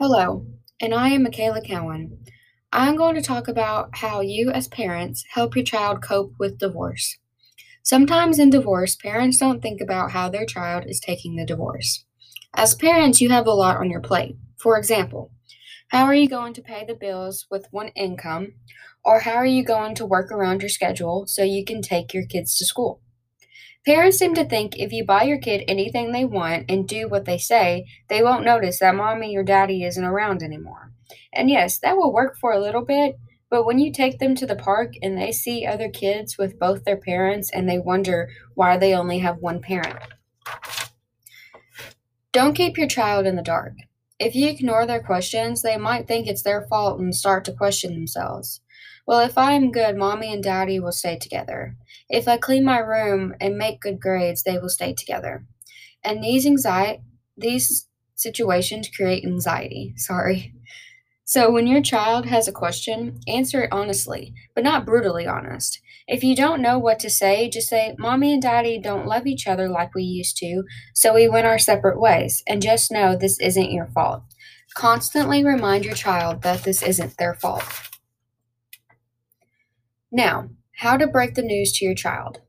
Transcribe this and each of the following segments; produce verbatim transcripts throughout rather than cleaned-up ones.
Hello, and I am Michaela Cowan. I'm going to talk about how you as parents help your child cope with divorce. Sometimes in divorce, parents don't think about how their child is taking the divorce. As parents, you have a lot on your plate. For example, how are you going to pay the bills with one income, or how are you going to work around your schedule so you can take your kids to school? Parents seem to think if you buy your kid anything they want and do what they say, they won't notice that mommy or daddy isn't around anymore. And yes, that will work for a little bit, but when you take them to the park and they see other kids with both their parents and they wonder why they only have one parent. Don't keep your child in the dark. If you ignore their questions, they might think it's their fault and start to question themselves. Well, if I am good, mommy and daddy will stay together. If I clean my room and make good grades, they will stay together. And these anxiety, these situations create anxiety. Sorry. So when your child has a question, answer it honestly, but not brutally honest. If you don't know what to say, just say, mommy and daddy don't love each other like we used to, so we went our separate ways. And just know this isn't your fault. Constantly remind your child that this isn't their fault. Now, how to break the news to your child.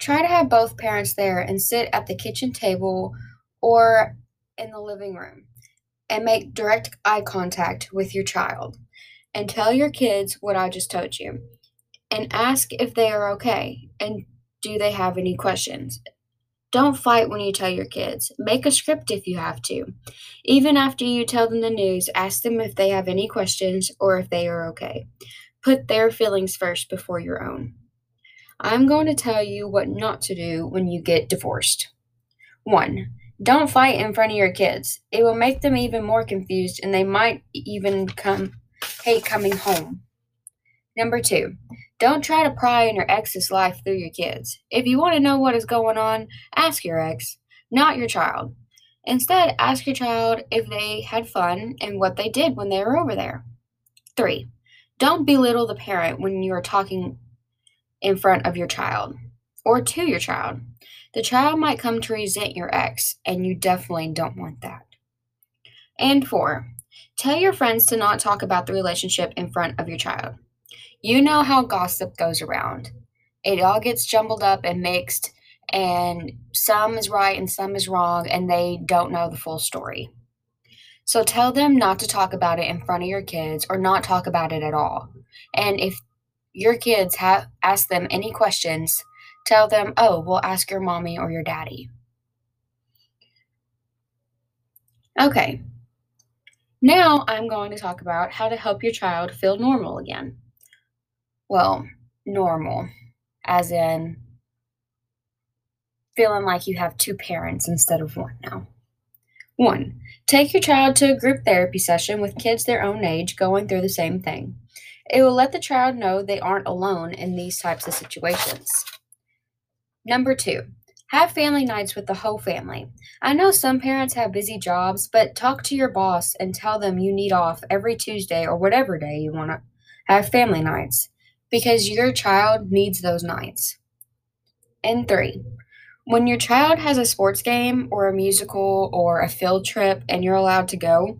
Try to have both parents there and sit at the kitchen table or in the living room and make direct eye contact with your child and tell your kids what I just told you and ask if they are okay and do they have any questions. Don't fight when you tell your kids. Make a script if you have to. Even after you tell them the news, ask them if they have any questions or if they are okay. Put their feelings first before your own. I'm going to tell you what not to do when you get divorced. One, don't fight in front of your kids. It will make them even more confused and they might even come hate coming home. Number two, don't try to pry in your ex's life through your kids. If you want to know what is going on, ask your ex, not your child. Instead, ask your child if they had fun and what they did when they were over there. Three, don't belittle the parent when you are talking in front of your child or to your child. The child might come to resent your ex, and you definitely don't want that. And four, tell your friends to not talk about the relationship in front of your child. You know how gossip goes around. It all gets jumbled up and mixed, and some is right and some is wrong, and they don't know the full story. So tell them not to talk about it in front of your kids or not talk about it at all. And if your kids have ask them any questions, tell them, oh, we'll ask your mommy or your daddy. Okay. Now I'm going to talk about how to help your child feel normal again. Well, normal, as in feeling like you have two parents instead of one now. One, take your child to a group therapy session with kids their own age going through the same thing. It will let the child know they aren't alone in these types of situations. Number two, have family nights with the whole family. I know some parents have busy jobs, but talk to your boss and tell them you need off every Tuesday or whatever day you want to have family nights because your child needs those nights. And three, when your child has a sports game or a musical or a field trip and you're allowed to go,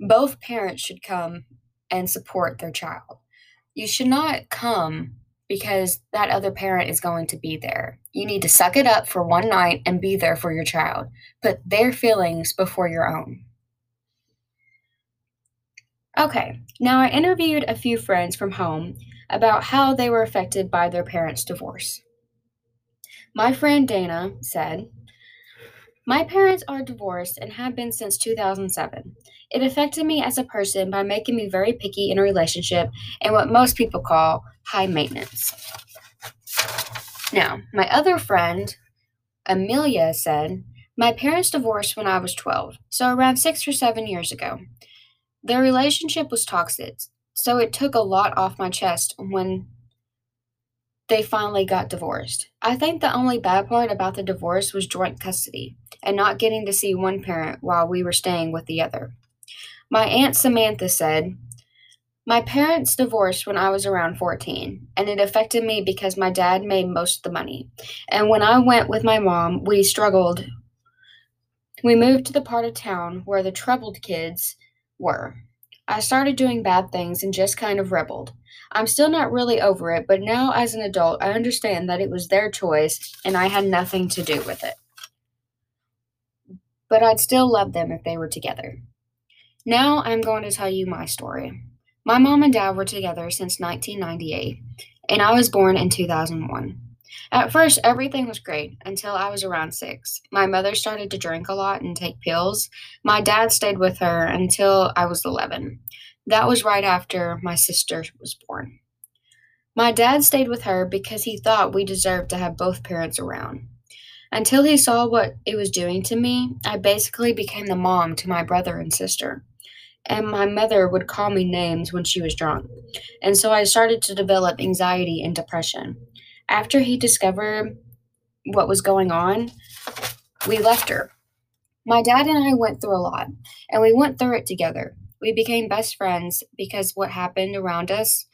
both parents should come and support their child. You should not come because that other parent is going to be there. You need to suck it up for one night and be there for your child. Put their feelings before your own. Okay, now I interviewed a few friends from home about how they were affected by their parents' divorce. My friend Dana said, my parents are divorced and have been since two thousand seven. It affected me as a person by making me very picky in a relationship and what most people call high maintenance. Now, my other friend, Amelia, said, my parents divorced when I was twelve, so around six or seven years ago. Their relationship was toxic, so it took a lot off my chest when they finally got divorced. I think the only bad part about the divorce was joint custody and not getting to see one parent while we were staying with the other. My aunt Samantha said, my parents divorced when I was around fourteen, and it affected me because my dad made most of the money. And when I went with my mom, we struggled. We moved to the part of town where the troubled kids were. I started doing bad things and just kind of rebelled. I'm still not really over it, but now as an adult, I understand that it was their choice and I had nothing to do with it. But I'd still love them if they were together. Now I'm going to tell you my story. My mom and dad were together since nineteen ninety-eight, and I was born in two thousand one. At first, everything was great until I was around six. My mother started to drink a lot and take pills. My dad stayed with her until I was eleven. That was right after my sister was born. My dad stayed with her because he thought we deserved to have both parents around. Until he saw what it was doing to me, I basically became the mom to my brother and sister. And my mother would call me names when she was drunk. And so I started to develop anxiety and depression. After he discovered what was going on, we left her. My dad and I went through a lot, and we went through it together. We became best friends because what happened around us.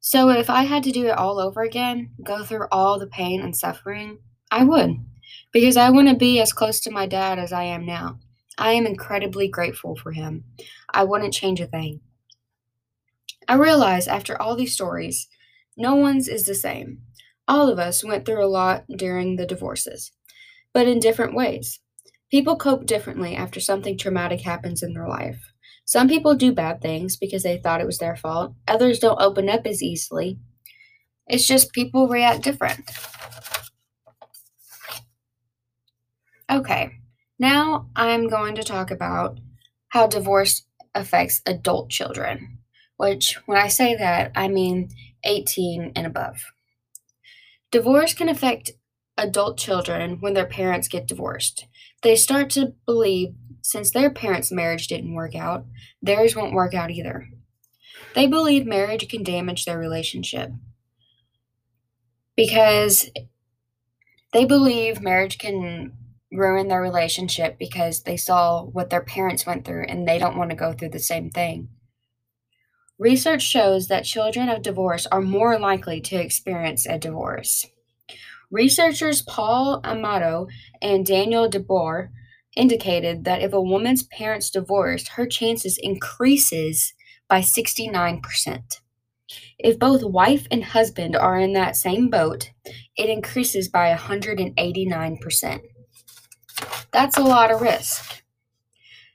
So if I had to do it all over again, go through all the pain and suffering, I would, because I wouldn't be as close to my dad as I am now. I am incredibly grateful for him. I wouldn't change a thing. I realize after all these stories, no one's is the same. All of us went through a lot during the divorces, but in different ways. People cope differently after something traumatic happens in their life. Some people do bad things because they thought it was their fault. Others don't open up as easily. It's just people react different. Okay, now I'm going to talk about how divorce affects adult children, which when I say that, I mean eighteen and above. Divorce can affect adult children when their parents get divorced. They start to believe since their parents' marriage didn't work out, theirs won't work out either. They believe marriage can damage their relationship because they believe marriage can ruin their relationship because they saw what their parents went through and they don't want to go through the same thing. Research shows that children of divorce are more likely to experience a divorce. Researchers Paul Amato and Daniel DeBoer indicated that if a woman's parents divorced, her chances increases by sixty-nine percent. If both wife and husband are in that same boat, it increases by one hundred eighty-nine percent. That's a lot of risk.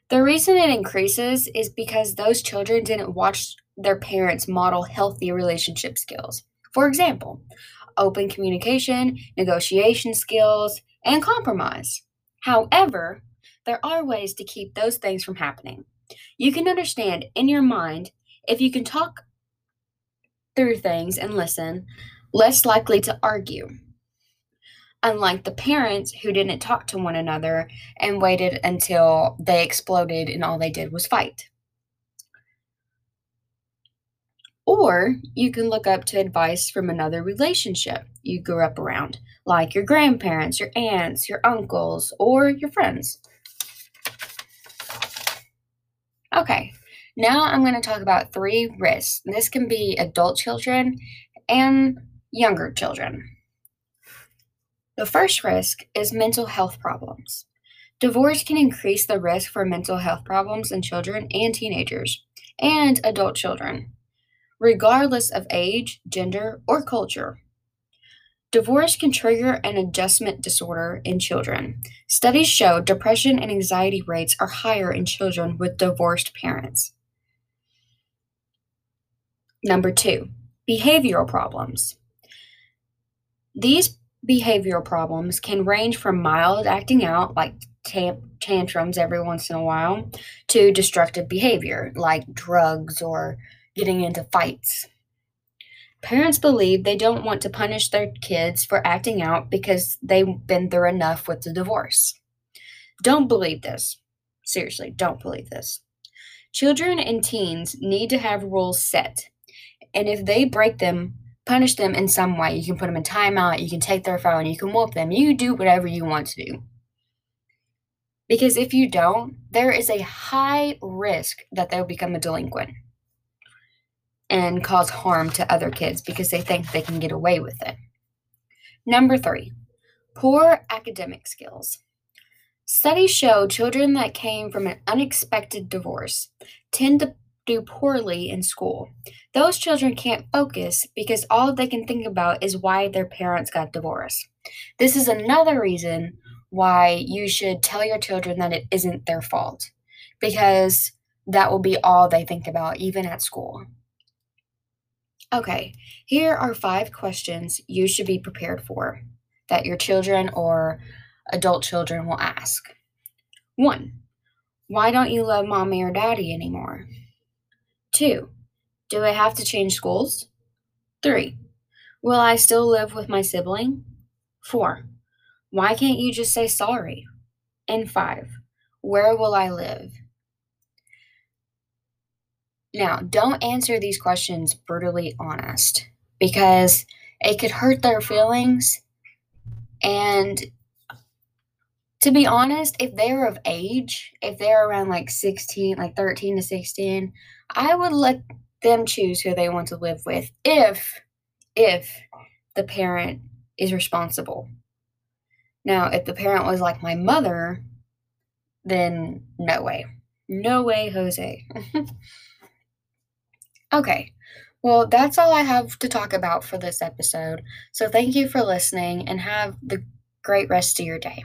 The reason it increases is because those children didn't watch their parents model healthy relationship skills. For example, open communication, negotiation skills, and compromise. However, there are ways to keep those things from happening. You can understand in your mind, if you can talk through things and listen, less likely to argue. Unlike the parents who didn't talk to one another and waited until they exploded and all they did was fight. Or you can look up to advice from another relationship you grew up around, like your grandparents, your aunts, your uncles, or your friends. Okay, now I'm going to talk about three risks. This can be adult children and younger children. The first risk is mental health problems. Divorce can increase the risk for mental health problems in children and teenagers, and adult children, regardless of age, gender, or culture. Divorce can trigger an adjustment disorder in children. Studies show depression and anxiety rates are higher in children with divorced parents. Number two, behavioral problems. These behavioral problems can range from mild acting out, like tam- tantrums every once in a while, to destructive behavior, like drugs or getting into fights. Parents believe they don't want to punish their kids for acting out because they've been through enough with the divorce. Don't believe this. Seriously, don't believe this. Children and teens need to have rules set, and if they break them, punish them in some way. You can put them in timeout, you can take their phone, you can whoop them, you do whatever you want to do. Because if you don't, there is a high risk that they'll become a delinquent and cause harm to other kids because they think they can get away with it. Number three, poor academic skills. Studies show children that came from an unexpected divorce tend to do poorly in school. Those children can't focus because all they can think about is why their parents got divorced. This is another reason why you should tell your children that it isn't their fault, because that will be all they think about, even at school. Okay, here are five questions you should be prepared for that your children or adult children will ask. One, why don't you love mommy or daddy anymore? Two, do I have to change schools? Three, will I still live with my sibling? Four, why can't you just say sorry? And five, where will I live? Now, don't answer these questions brutally honest, because it could hurt their feelings. And to be honest, if they're of age, if they're around like sixteen, like thirteen to sixteen, I would let them choose who they want to live with if, if the parent is responsible. Now, if the parent was like my mother, then no way. No way, Jose. Okay, well, that's all I have to talk about for this episode. So thank you for listening and have the great rest of your day.